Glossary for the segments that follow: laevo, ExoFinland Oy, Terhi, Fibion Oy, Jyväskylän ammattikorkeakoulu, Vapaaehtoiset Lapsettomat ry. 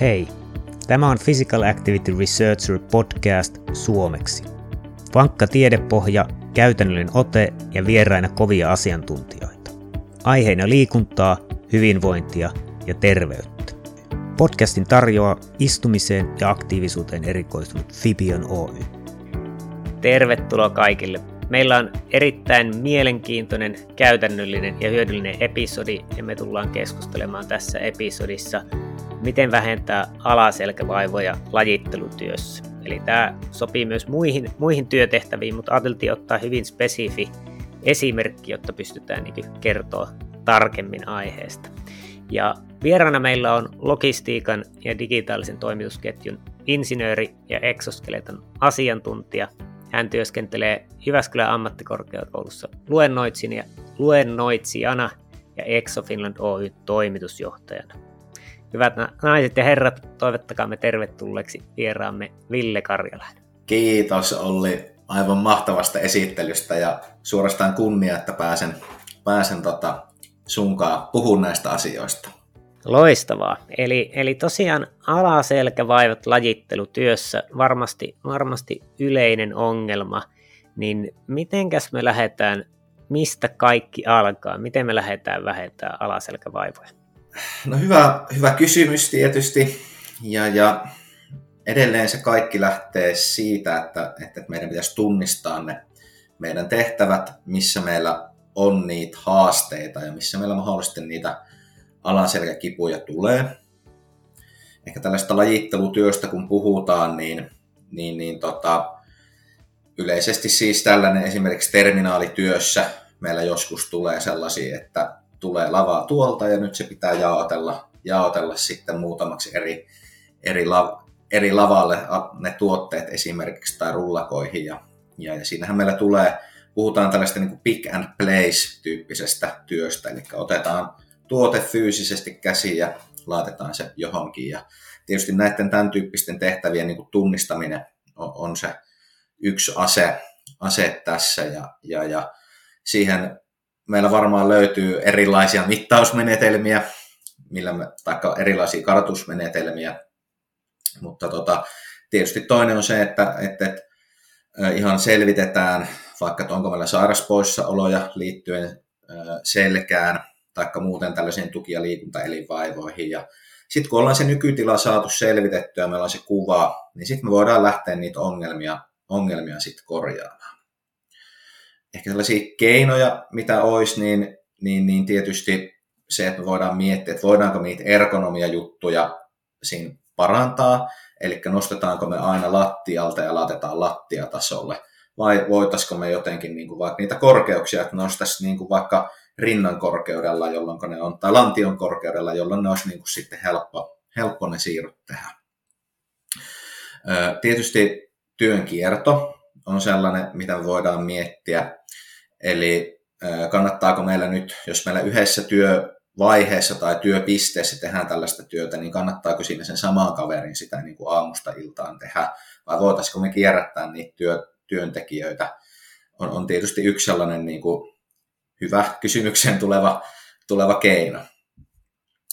Hei, tämä on Physical Activity Researcher podcast suomeksi. Vankka tiedepohja, käytännöllinen ote ja vieraina kovia asiantuntijoita. Aiheina liikuntaa, hyvinvointia ja terveyttä. Podcastin tarjoaa istumiseen ja aktiivisuuteen erikoistunut Fibion Oy. Tervetuloa kaikille. Meillä on erittäin mielenkiintoinen, käytännöllinen ja hyödyllinen episodi, ja me tullaan keskustelemaan tässä episodissa, miten vähentää alaselkävaivoja lajittelutyössä. Eli tämä sopii myös muihin työtehtäviin, mutta ajateltiin ottaa hyvin spesifi esimerkki, jotta pystytään kertoa tarkemmin aiheesta. Ja vieraana meillä on logistiikan ja digitaalisen toimitusketjun insinööri ja exoskeleton asiantuntija. Hän työskentelee Jyväskylän ammattikorkeakoulussa luennoitsijana ja ExoFinland Oy toimitusjohtajana. Hyvät naiset ja herrat, toivottakaamme tervetulleeksi vieraamme Ville Karjala. Kiitos Olli aivan mahtavasta esittelystä ja suorastaan kunnia, että pääsen sunkaan puhun näistä asioista. Loistavaa. Eli tosiaan alaselkävaivat lajittelutyössä varmasti yleinen ongelma, niin mitenkäs me lähdetään, mistä kaikki alkaa, miten me lähdetään vähentämään alaselkävaivoja? No hyvä kysymys tietysti, ja edelleen se kaikki lähtee siitä, että meidän pitäisi tunnistaa ne meidän tehtävät, missä meillä on niitä haasteita ja missä meillä mahdollisesti niitä alanselkäkipuja tulee. Ehkä tällaista lajittelutyöstä kun puhutaan, niin yleisesti siis tällainen esimerkiksi terminaalityössä meillä joskus tulee sellaisia, että tulee lavaa tuolta ja nyt se pitää jaotella sitten muutamaksi eri lavalle ne tuotteet esimerkiksi tai rullakoihin. Ja siinähän meillä puhutaan tällaista niin kuin pick and place-tyyppisestä työstä, eli otetaan tuote fyysisesti käsiin ja laitetaan se johonkin. Ja tietysti näiden tämän tyyppisten tehtävien niin kuin tunnistaminen on se yksi ase tässä, ja siihen meillä varmaan löytyy erilaisia mittausmenetelmiä, tai erilaisia kartoitusmenetelmiä, mutta tietysti toinen on se, että ihan selvitetään vaikka, että onko meillä sairauspoissaoloja liittyen selkään tai muuten tällaisiin tuki- ja liikuntaelinvaivoihin. Ja sitten kun ollaan se nykytila saatu selvitettyä ja meillä on se kuva, niin sitten me voidaan lähteä niitä ongelmia sit korjaamaan. Ehkä tällaisia keinoja, mitä olisi, niin tietysti se, että me voidaan miettiä, että voidaanko niitä ergonomiajuttuja siinä parantaa, eli nostetaanko me aina lattialta ja laitetaan lattiatasolle, vai voitaisiko me jotenkin niin kuin vaikka niitä korkeuksia, että nostaisi niin kuin vaikka rinnan korkeudella, jolloin ne on, tai lantion korkeudella, jolloin ne olisi niin kuin sitten helppo ne siirrot tehdä. Tietysti työn kierto on sellainen, mitä me voidaan miettiä, eli kannattaako meillä nyt, jos meillä yhdessä työvaiheessa tai työpisteessä tehdään tällaista työtä, niin kannattaako siinä sen samaan kaverin sitä niin kuin aamusta iltaan tehdä, vai voitaisiko me kierrättää niitä työntekijöitä, on tietysti yksi sellainen niin kuin hyvä kysymykseen tuleva keino.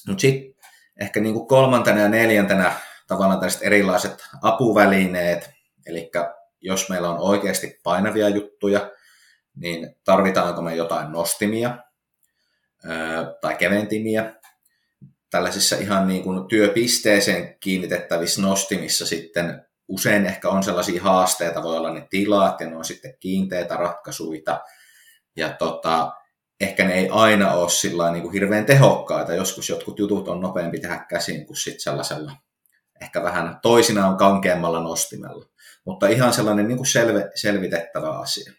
Mutta sitten ehkä niin kuin kolmantena ja neljäntenä tavallaan tällaiset erilaiset apuvälineet, eli jos meillä on oikeasti painavia juttuja, niin tarvitaanko me jotain nostimia tai keventimiä. Tällaisissa ihan niin kuin työpisteeseen kiinnitettävissä nostimissa sitten usein ehkä on sellaisia haasteita, voi olla ne tilat ja ne on sitten kiinteitä ratkaisuja. Ja ehkä ne ei aina ole sillä niin kuin hirveän tehokkaita. Joskus jotkut jutut on nopeampi tehdä käsin kuin sitten sellaisella, ehkä vähän toisinaan kankeammalla nostimella. Mutta ihan sellainen niin kuin selvitettävä asia.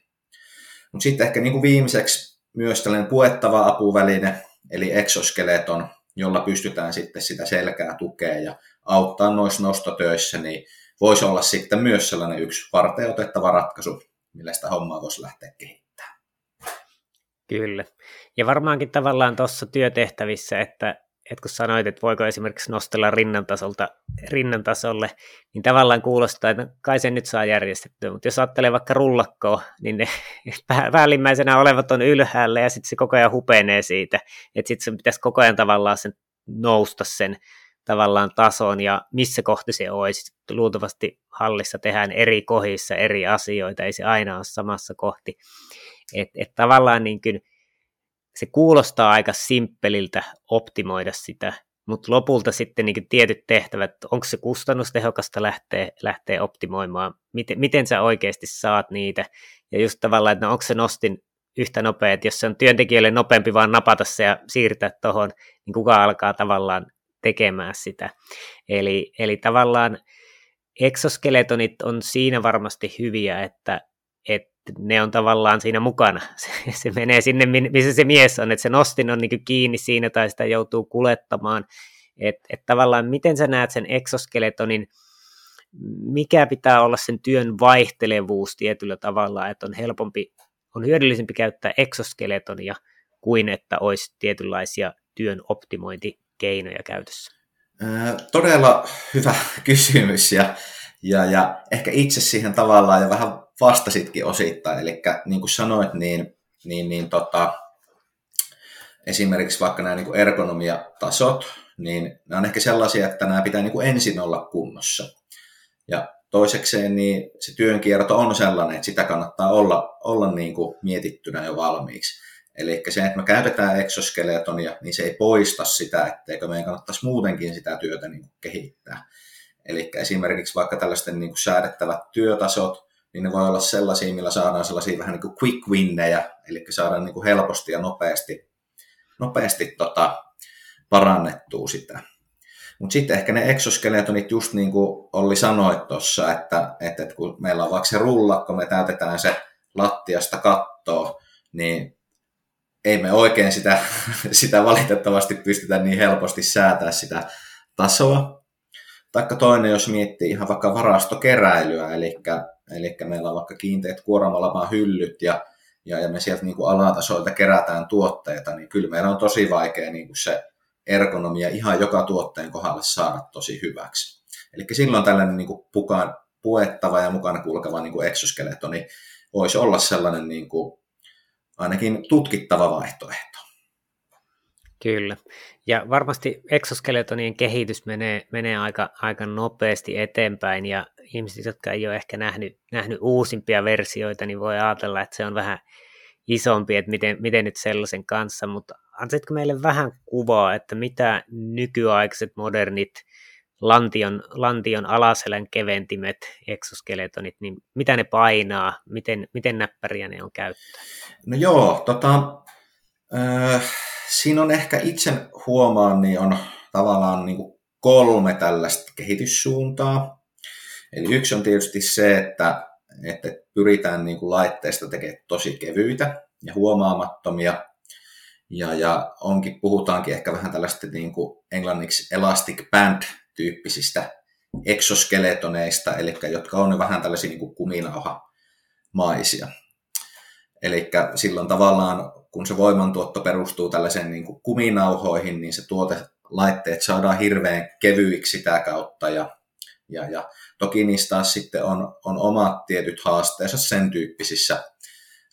Mutta sitten ehkä niin kuin viimeiseksi myös tällainen puettava apuväline, eli exoskeleton, jolla pystytään sitten sitä selkää tukea ja auttaa noissa nostotöissä, niin voisi olla sitten myös sellainen yksi varten otettava ratkaisu, millä sitä hommaa voisi lähteä kehittämään. Kyllä. Ja varmaankin tavallaan tuossa työtehtävissä, että kun sanoit, että voiko esimerkiksi nostella rinnan tasolle, niin tavallaan kuulostaa, että kai sen nyt saa järjestettyä, mutta jos ajattelee vaikka rullakkoa, niin ne päällimmäisenä olevat on ylhäällä ja sitten se koko ajan hupenee siitä, että sitten sen pitäisi koko ajan tavallaan nousta sen tavallaan tason ja missä kohti se olisi. Luultavasti hallissa tehdään eri kohdissa eri asioita, ei se aina ole samassa kohti. Et tavallaan niin kuin se kuulostaa aika simppeliltä optimoida sitä, mutta lopulta sitten niin kuin tietyt tehtävät, onko se kustannustehokasta lähteä optimoimaan, miten sä oikeasti saat niitä, ja just tavallaan, että no, onko se nostin yhtä nopea, että jos se on työntekijöille nopeampi vaan napata se ja siirtää tuohon, niin kuka alkaa tavallaan tekemään sitä. Eli tavallaan eksoskeletonit on siinä varmasti hyviä, että ne on tavallaan siinä mukana. Se menee sinne, missä se mies on, että se nostin on niin kiinni siinä tai sitä joutuu kulettamaan. Että tavallaan miten sä näet sen eksoskeletonin, mikä pitää olla sen työn vaihtelevuus tietyllä tavalla, että on helpompi, on hyödyllisempi käyttää eksoskeletonia kuin että olisi tietynlaisia työn optimointikeinoja käytössä? Todella hyvä kysymys ja ehkä itse siihen tavallaan ja vähän vastasitkin osittain. Eli niin kuin sanoit, niin esimerkiksi vaikka nämä niin ergonomiatasot, niin nämä on ehkä sellaisia, että nämä pitää niin kuin ensin olla kunnossa. Ja toisekseen niin se työnkierto on sellainen, että sitä kannattaa olla niin kuin mietittynä jo valmiiksi. Eli se, että me käytetään exoskeletonia, niin se ei poista sitä, etteikö meidän kannattaisi muutenkin sitä työtä niin kuin kehittää. Eli esimerkiksi vaikka tällaisten niin kuin säädettävät työtasot, niin ne voi olla sellaisia, millä saadaan sellaisia vähän niin kuin quick winnejä, eli saadaan niin kuin helposti ja nopeasti parannettua sitä. Mutta sitten ehkä ne exoskeletonit, just niin kuin Olli sanoi tuossa, että kun meillä on vaikka se rullakko, me täytetään se lattiasta kattoa, niin ei me oikein sitä valitettavasti pystytä niin helposti säätämään sitä tasoa. Taikka toinen, jos miettii ihan vaikka varastokeräilyä, eli meillä on vaikka kiinteät kuoramalaman hyllyt ja me sieltä niin kuin alatasoilta kerätään tuotteita, niin kyllä meillä on tosi vaikea niin kuin se ergonomia ihan joka tuotteen kohdalle saada tosi hyväksi. Eli silloin tällainen niin kuin puettava ja mukana kulkeva niin kuin exoskeletoni voisi olla sellainen niin kuin ainakin tutkittava vaihtoehto. Kyllä. Ja varmasti exoskeletonien kehitys menee aika nopeasti eteenpäin, ja ihmiset, jotka ei ole ehkä nähnyt uusimpia versioita, niin voi ajatella, että se on vähän isompi, että miten nyt sellaisen kanssa, mutta ansaitko meille vähän kuvaa, että mitä nykyaikaiset modernit lantion alaselän keventimet, exoskeletonit, niin mitä ne painaa, miten näppäriä ne on käyttää? No joo, siinä on ehkä itse huomaan, niin on tavallaan niin kuin kolme tällaista kehityssuuntaa. Eli yksi on tietysti se, että pyritään niin kuin laitteista tekemään tosi kevyitä ja huomaamattomia. Ja puhutaankin ehkä vähän tällaista niin kuin englanniksi elastic band-tyyppisistä exoskeletoneista, eli jotka on vähän tällaisia niin kuin kuminauhamaisia. Eli silloin tavallaan, kun se voimantuotto perustuu tällaiseen niin kuin kuminauhoihin, niin se laitteet saadaan hirveän kevyiksi sitä kautta. Ja toki niistä taas sitten on omat tietyt haasteensa sen tyyppisissä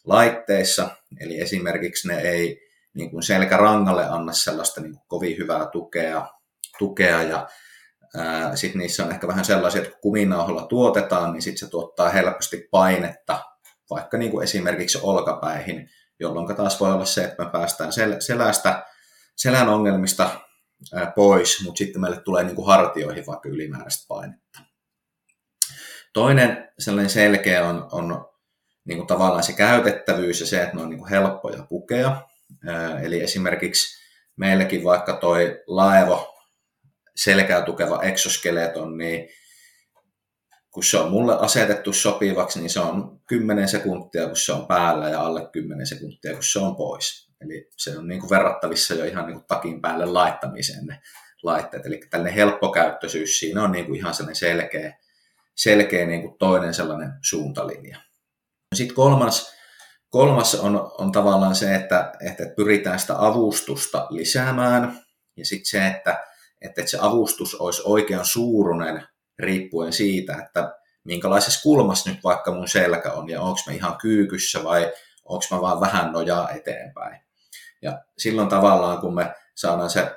laitteissa, eli esimerkiksi ne ei niin kuin selkärangalle anna sellaista niin kuin kovin hyvää tukea ja sitten niissä on ehkä vähän sellaisia, että kun kuminauholla tuotetaan, niin sitten se tuottaa helposti painetta, vaikka niin kuin esimerkiksi olkapäihin, jolloin taas voi olla se, että me päästään selän ongelmista pois, mutta sitten meille tulee niin kuin hartioihin vaikka ylimääräistä painetta. Toinen sellainen selkeä on niin kuin tavallaan se käytettävyys ja se, että ne on niin kuin helppoja pukea. Eli esimerkiksi meilläkin vaikka toi laevo selkää tukeva exoskeleton, niin kun se on mulle asetettu sopivaksi, niin se on 10 sekuntia, kun se on päällä ja alle 10 sekuntia, kun se on pois. Eli se on niin kuin verrattavissa jo ihan niin kuin takin päälle laittamiseen ne laitteet. Eli tällainen helppokäyttöisyys siinä on niin kuin ihan sellainen selkeä niin kuin toinen sellainen suuntalinja. Sitten kolmas on tavallaan se, että pyritään sitä avustusta lisäämään, ja sitten se, että se avustus olisi oikean suuruinen riippuen siitä, että minkälaisessa kulmassa nyt vaikka mun selkä on, ja onko mä ihan kyykyssä vai onko mä vaan vähän nojaa eteenpäin. Ja silloin tavallaan, kun me saadaan se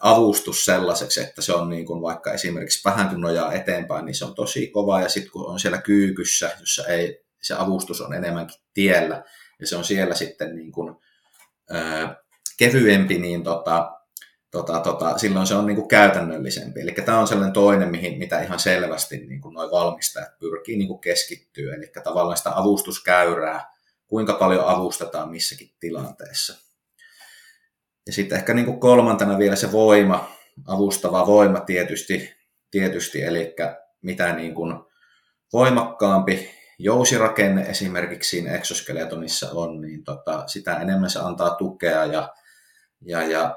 avustus sellaiseksi, että se on niin kuin vaikka esimerkiksi vähän kun nojaa eteenpäin, niin se on tosi kova, ja sitten kun on siellä kyykyssä, jossa ei, se avustus on enemmänkin tiellä, ja se on siellä sitten niin kuin kevyempi, niin silloin se on niin kuin käytännöllisempi. Eli tämä on sellainen toinen, mitä ihan selvästi niin kuin nuo valmistajat pyrkii niin kuin keskittyä, eli tavallaan sitä avustuskäyrää, kuinka paljon avustetaan missäkin tilanteessa. Ja sitten ehkä niin kuin kolmantena vielä se voima, avustava voima tietysti eli mitä niin kuin voimakkaampi jousirakenne esimerkiksi siinä eksoskeletonissa on, niin sitä enemmän se antaa tukea, ja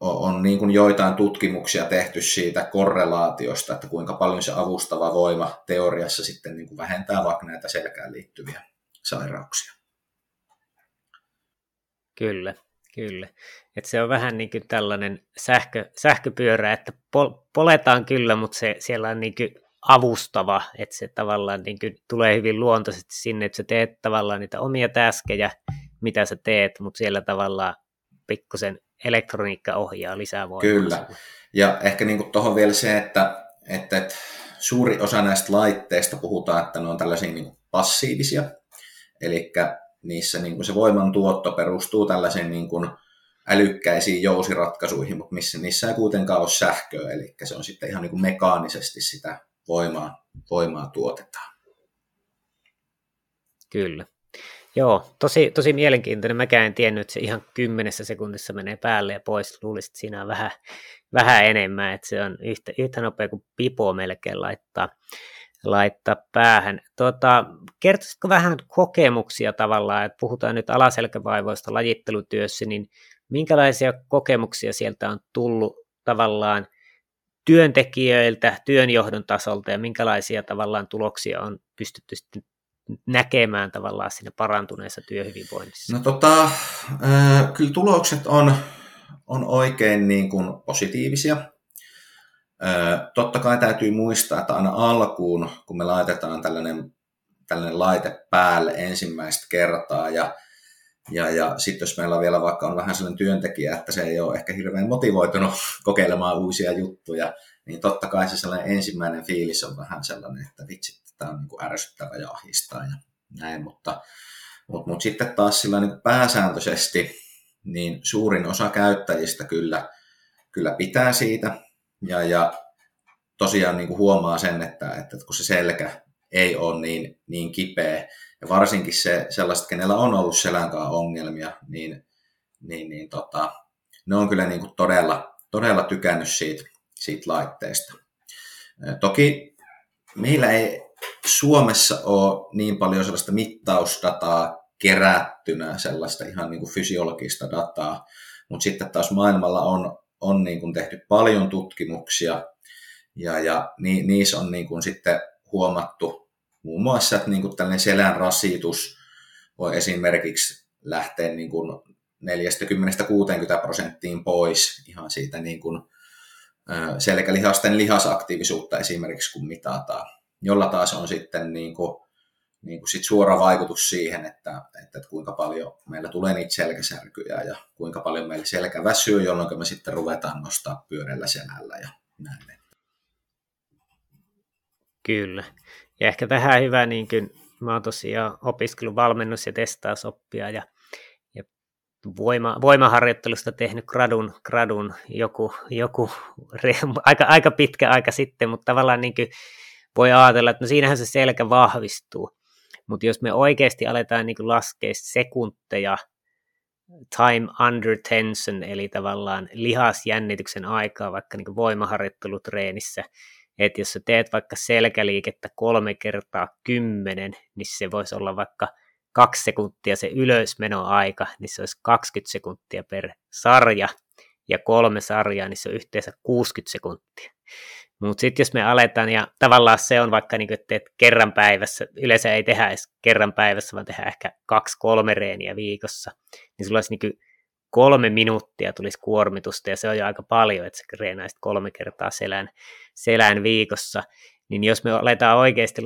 on niin kuin joitain tutkimuksia tehty siitä korrelaatiosta, että kuinka paljon se avustava voima teoriassa sitten niin kuin vähentää vaikka näitä selkään liittyviä sairauksia. Kyllä. Kyllä. Että se on vähän niin kuin tällainen sähköpyörä, että poletaan kyllä, mutta se siellä on niin kuin avustava, että se tavallaan niin kuin tulee hyvin luontaisesti sinne, että sä teet tavallaan niitä omia taskejä, mitä sä teet, mutta siellä tavallaan pikkusen elektroniikka ohjaa lisää voimaa. Kyllä. Ja ehkä niin kuin tuohon vielä se, että suuri osa näistä laitteista puhutaan, että ne on tällaisia niin kuin passiivisia, eli niissä niin kuin se voimantuotto perustuu tällaisiin niin kuin älykkäisiin jousiratkaisuihin, mutta niissä ei kuitenkaan ole sähköä, eli se on sitten ihan niin kuin mekaanisesti sitä voimaa tuotetaan. Kyllä. Joo, tosi mielenkiintoinen. Mäkään en tiennyt, että se ihan 10 sekunnissa menee päälle ja pois. Luulisin, että siinä on vähän enemmän, että se on yhtä nopea kuin pipo melkein laittaa päähän. Kertoisitko vähän kokemuksia tavallaan, että puhutaan nyt alaselkävaivoista lajittelutyössä, niin minkälaisia kokemuksia sieltä on tullut tavallaan työntekijöiltä, työnjohdon tasolta, ja minkälaisia tavallaan tuloksia on pystytty sitten näkemään tavallaan siinä parantuneessa työhyvinvoinnissa? No kyllä tulokset on oikein niin kuin positiivisia. Totta kai täytyy muistaa, että aina alkuun, kun me laitetaan tällainen laite päälle ensimmäistä kertaa, ja sitten jos meillä vielä vaikka on vähän sellainen työntekijä, että se ei ole ehkä hirveän motivoitunut kokeilemaan uusia juttuja, niin totta kai se sellainen ensimmäinen fiilis on vähän sellainen, että vitsi, tämä on niin kuin ärsyttävä ja ahdistaa ja näin, mutta sitten taas sillä niin kuin pääsääntöisesti niin suurin osa käyttäjistä kyllä pitää siitä. Ja tosiaan niin kuin huomaa sen, että kun se selkä ei ole niin kipeä, ja varsinkin sellaiset, kenellä on ollut selänkaan ongelmia, niin ne on kyllä niin kuin todella tykännyt siitä laitteesta. Toki meillä ei Suomessa ole niin paljon sellaista mittausdataa kerättynä, sellaista ihan niin kuin fysiologista dataa, mutta sitten taas maailmalla on niin kuin tehty paljon tutkimuksia, ja niissä on niin kuin sitten huomattu muun muassa, että niin kuin tällainen selän rasitus voi esimerkiksi lähteä niin kuin 40-60% pois ihan siitä niin kuin selkälihasten lihasaktiivisuutta esimerkiksi, kun mitataan, jolla taas on sitten niin kuin sit suora vaikutus siihen, että kuinka paljon meillä tulee niitä selkäsärkyjä ja kuinka paljon meillä selkä väsyy, jolloin me sitten ruvetaan nostaa pyörällä selällä ja näin. Kyllä. Ja ehkä tähän hyvä, niin kuin mä oon tosiaan opiskellut valmennus- ja testausoppia ja voimaharjoittelusta tehnyt gradun joku aika pitkä aika sitten, mutta tavallaan niin kuin voi ajatella, että no siinähän se selkä vahvistuu. Mutta jos me oikeasti aletaan niin kuin laskea sekunteja time under tension, eli tavallaan lihasjännityksen aikaa vaikka niin kuin voimaharjoittelutreenissä, että jos sä teet vaikka selkäliikettä 3 × 10, niin se voisi olla vaikka 2 sekuntia se ylösmenoaika, niin se olisi 20 sekuntia per sarja, ja 3 sarjaa, niin se on yhteensä 60 sekuntia. Mutta sitten jos me aletaan, ja tavallaan se on vaikka niin kuin, että kerran päivässä, yleensä ei tehdä edes kerran päivässä, vaan tehdään ehkä 2-3 reeniä viikossa, niin sulla olisi niin kuin 3 minuuttia tulisi kuormitusta, ja se on jo aika paljon, että sä reenaisit 3 kertaa selän viikossa, niin jos me aletaan oikeasti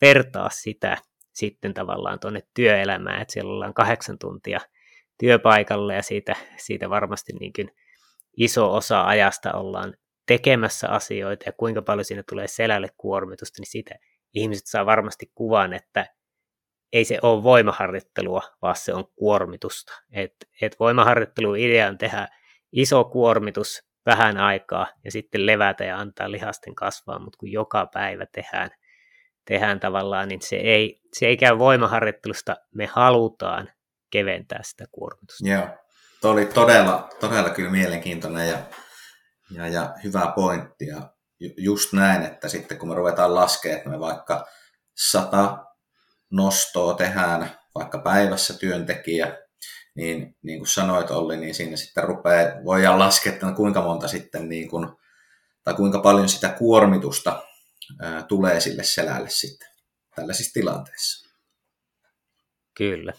vertaa sitä sitten tavallaan tuonne työelämään, että siellä ollaan 8 tuntia työpaikalla, ja siitä varmasti niin kuin iso osa ajasta ollaan tekemässä asioita ja kuinka paljon siinä tulee selälle kuormitusta, niin siitä ihmiset saa varmasti kuvan, että ei se ole voimaharjoittelua, vaan se on kuormitusta. Et voimaharjoittelun idea on tehdä iso kuormitus vähän aikaa ja sitten levätä ja antaa lihasten kasvaa, mutta kun joka päivä tehdään tavallaan, niin se ei käy voimaharjoittelusta, me halutaan keventää sitä kuormitusta. Joo, tuo oli todella, todella kyllä mielenkiintoinen ja hyvä pointti ja just näin, että sitten kun me ruvetaan laskemaan, että me vaikka 100 nostoa tehdään vaikka päivässä työntekijä, niin kuin sanoit Olli, niin siinä sitten voidaan laskea, että kuinka monta sitten niin kuin, tai kuinka paljon sitä kuormitusta tulee sille selälle sitten tällaisissa tilanteissa. Kyllä,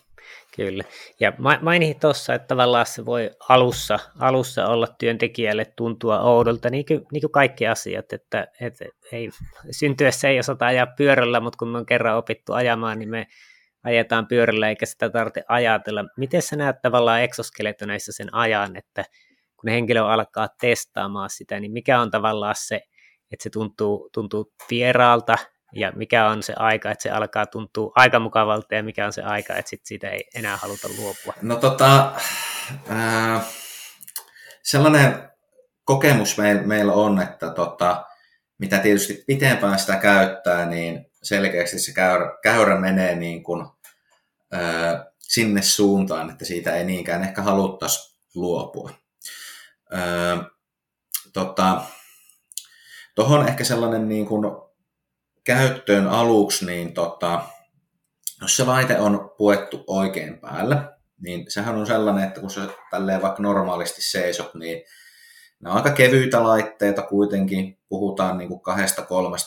kyllä. Ja mainihin tuossa, että tavallaan se voi alussa olla työntekijälle tuntua oudolta, niin kuin kaikki asiat, että ei, syntyessä ei osata ajaa pyörällä, mutta kun me on kerran opittu ajamaan, niin me ajetaan pyörällä eikä sitä tarvitse ajatella. Miten sä näet tavallaan exoskeletoneissa sen ajan, että kun henkilö alkaa testaamaan sitä, niin mikä on tavallaan se, että se tuntuu vieraalta ja mikä on se aika, että se alkaa tuntua aika mukavalta ja mikä on se aika, että sit siitä ei enää haluta luopua? No sellainen kokemus meillä on, että mitä tietysti pitempään sitä käyttää, niin selkeästi se käyrä menee niin kuin, sinne suuntaan, että siitä ei niinkään ehkä haluttaisi luopua. Tuohon ehkä sellainen niin kuin käyttöön aluksi, niin jos se laite on puettu oikein päälle, niin sehän on sellainen, että kun sä tälleen vaikka normaalisti seisot, niin ne on aika kevyitä laitteita kuitenkin, puhutaan niin kuin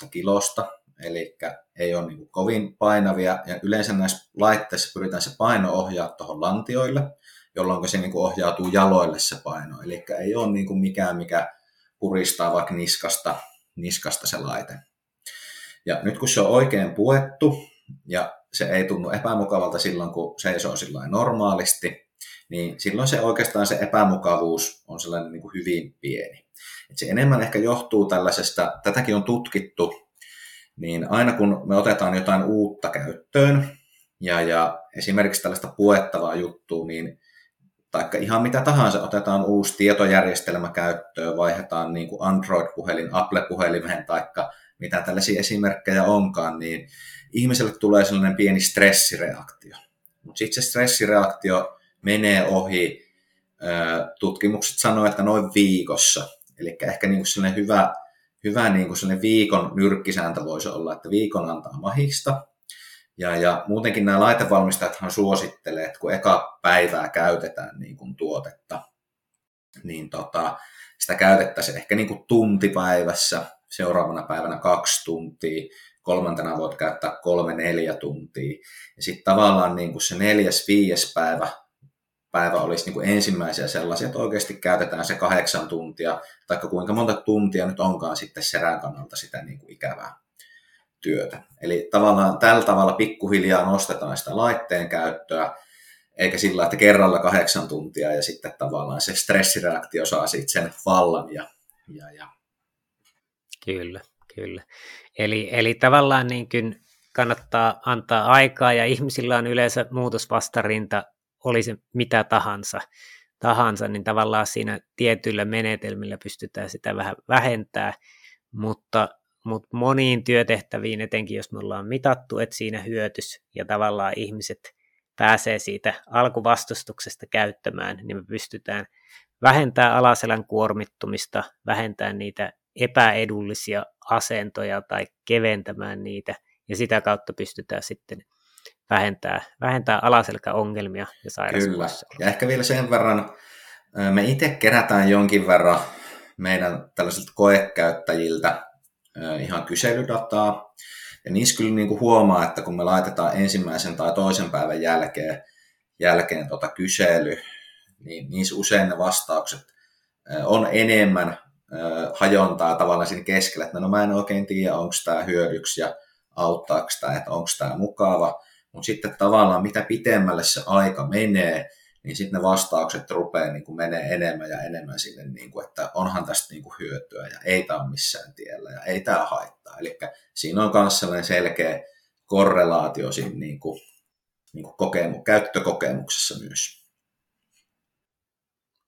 2-3 kilosta, eli ei ole niin kuin kovin painavia, ja yleensä näissä laitteissa pyritään se paino ohjaa tuohon lantioille, jolloin se niin kuin ohjautuu jaloille se paino, eli ei ole niin kuin mikään, mikä puristaa vaikka niskasta se laite. Ja nyt kun se on oikein puettu, ja se ei tunnu epämukavalta silloin, kun seisoo sillain normaalisti, niin silloin se oikeastaan se epämukavuus on sellainen niin kuin hyvin pieni. Et se enemmän ehkä johtuu tällaisesta, tätäkin on tutkittu, niin aina kun me otetaan jotain uutta käyttöön ja esimerkiksi tällaista puettavaa juttua, niin taikka ihan mitä tahansa, otetaan uusi tietojärjestelmä käyttöön, vaihdetaan niin kuin Android-puhelin, Apple-puhelimeen taikka mitä tällaisia esimerkkejä onkaan, niin ihmiselle tulee sellainen pieni stressireaktio. Mutta sitten se stressireaktio menee ohi, tutkimukset sanoo, että noin viikossa, eli ehkä niin kuin sellainen hyvä niin kuin sellainen viikon nyrkkisääntö voisi olla, että viikon antaa mahista. Ja muutenkin nämä laitevalmistajathan suosittelee, että kun eka päivää käytetään niin kuin tuotetta, niin sitä käytettäisiin ehkä niin kuin tunti päivässä, seuraavana päivänä 2 tuntia, kolmantena voit käyttää 3-4 tuntia. Ja sitten tavallaan niin kuin se 4.-5. päivä olisi niin kuin ensimmäisiä sellaisia, että oikeasti käytetään se 8 tuntia, tai kuinka monta tuntia nyt onkaan sitten serän kannalta sitä niin kuin ikävää työtä. Eli tavallaan tällä tavalla pikkuhiljaa nostetaan sitä laitteen käyttöä, eikä sillä, että kerralla 8 tuntia, ja sitten tavallaan se stressireaktio saa sitten sen vallan. Ja. Kyllä, kyllä. Eli tavallaan niin kuin kannattaa antaa aikaa, ja ihmisillä on yleensä muutosvastarinta, oli se mitä tahansa, niin tavallaan siinä tietyillä menetelmillä pystytään sitä vähän vähentämään, mutta moniin työtehtäviin, etenkin jos me ollaan mitattu, että siinä hyötys ja tavallaan ihmiset pääsee siitä alkuvastustuksesta käyttämään, niin me pystytään vähentämään alaselän kuormittumista, vähentämään niitä epäedullisia asentoja tai keventämään niitä, ja sitä kautta pystytään sitten vähentää alaselkäongelmia ja sairauspoissaoloja. Kyllä, ja ehkä vielä sen verran, me itse kerätään jonkin verran meidän tällaisilta koekäyttäjiltä ihan kyselydataa, ja niissä kyllä niin kuin huomaa, että kun me laitetaan ensimmäisen tai toisen päivän jälkeen kysely, niin niissä usein ne vastaukset on enemmän hajontaa tavallaan siinä keskellä, että no mä en oikein tiedä, onko tämä hyödyksi ja auttaako tämä, että onko tämä mukava. Mutta sitten tavallaan mitä pitemmälle se aika menee, niin sitten ne vastaukset rupeaa niin kuin menee enemmän ja enemmän sinne, niin kuin, että onhan tästä niin kuin hyötyä ja ei tämä ole missään tiellä ja ei tämä haittaa. Eli siinä on myös sellainen selkeä korrelaatio siinä niin kuin käyttökokemuksessa myös.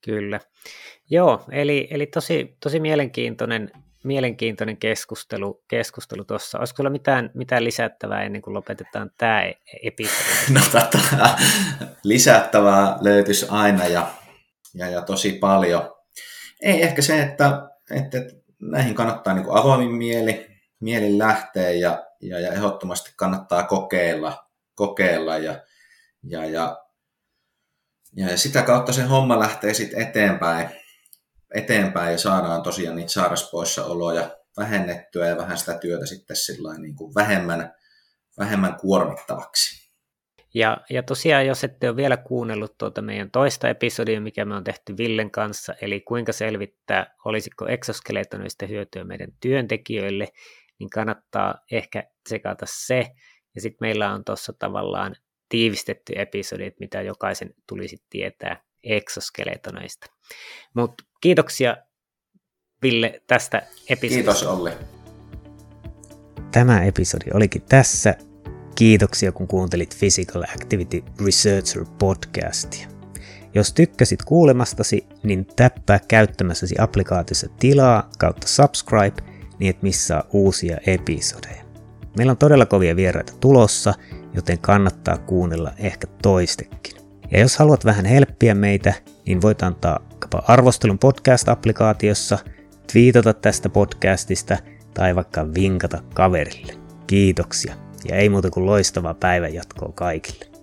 Kyllä. Joo, eli tosi mielenkiintoinen keskustelu tuossa. Olisiko sulla mitään lisättävää ennen kuin lopetetaan tämä episodi? No lisättävää löytyisi aina ja tosi paljon. Ei ehkä se, että näihin kannattaa niin kuin avoimin mielin lähteä ja ehdottomasti kannattaa kokeilla ja sitä kautta se homma lähtee sitten eteenpäin ja saadaan tosiaan niitä sairaspoissaoloja vähennettyä ja vähän sitä työtä sitten sillain niin kuin vähemmän kuormittavaksi. Ja tosiaan, jos ette ole vielä kuunnellut tuota meidän toista episodia, mikä me on tehty Villen kanssa, eli kuinka selvittää, olisiko eksoskeleetonoista hyötyä meidän työntekijöille, niin kannattaa ehkä tsekata se. Ja sitten meillä on tuossa tavallaan tiivistetty episodi, mitä jokaisen tulisi tietää eksoskeleetonoista. Mutta kiitoksia Ville tästä episodista. Kiitos Olli. Tämä episodi olikin tässä. Kiitoksia kun kuuntelit Physical Activity Researcher podcastia. Jos tykkäsit kuulemastasi, niin täppää käyttämässäsi applikaatiossa tilaa / subscribe, niin et missaa uusia episodeja. Meillä on todella kovia vieraita tulossa, joten kannattaa kuunnella ehkä toistekin. Ja jos haluat vähän helppiä meitä, niin voit antaa arvostelun podcast-applikaatiossa, twiitata tästä podcastista tai vaikka vinkata kaverille. Kiitoksia ja ei muuta kuin loistavaa päivänjatkoa kaikille.